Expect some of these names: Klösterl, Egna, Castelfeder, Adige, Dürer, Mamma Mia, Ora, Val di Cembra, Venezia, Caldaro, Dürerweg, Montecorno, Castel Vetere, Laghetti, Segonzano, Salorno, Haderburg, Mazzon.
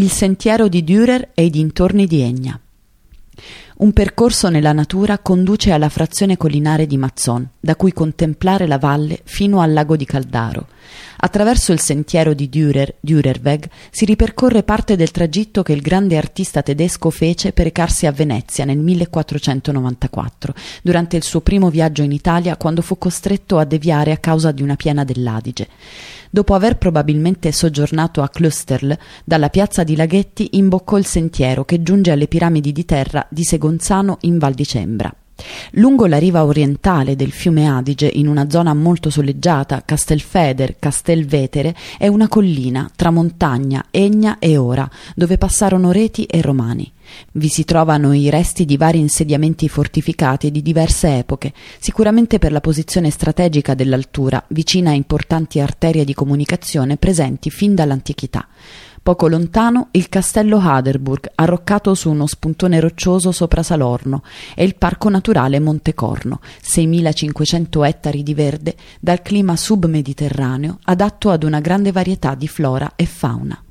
il sentiero di Dürer e i dintorni di Egna. Un percorso nella natura conduce alla frazione collinare di Mazzon, da cui contemplare la valle fino al lago di Caldaro. Attraverso il sentiero di Dürer, Dürerweg, si ripercorre parte del tragitto che il grande artista tedesco fece per recarsi a Venezia nel 1494, durante il suo primo viaggio in Italia, quando fu costretto a deviare a causa di una piena dell'Adige. Dopo aver probabilmente soggiornato a Klösterl, dalla piazza di Laghetti imboccò il sentiero che giunge alle piramidi di terra di Segonzano in Val di Cembra. Lungo la riva orientale del fiume Adige, in una zona molto soleggiata, Castelfeder, Castel Vetere, è una collina tra montagna, Egna e Ora, dove passarono reti e romani. Vi si trovano i resti di vari insediamenti fortificati di diverse epoche, sicuramente per la posizione strategica dell'altura, vicina a importanti arterie di comunicazione presenti fin dall'antichità. Poco lontano il castello Haderburg, arroccato su uno spuntone roccioso sopra Salorno, e il parco naturale Montecorno, 6.500 ettari di verde, dal clima submediterraneo, adatto ad una grande varietà di flora e fauna.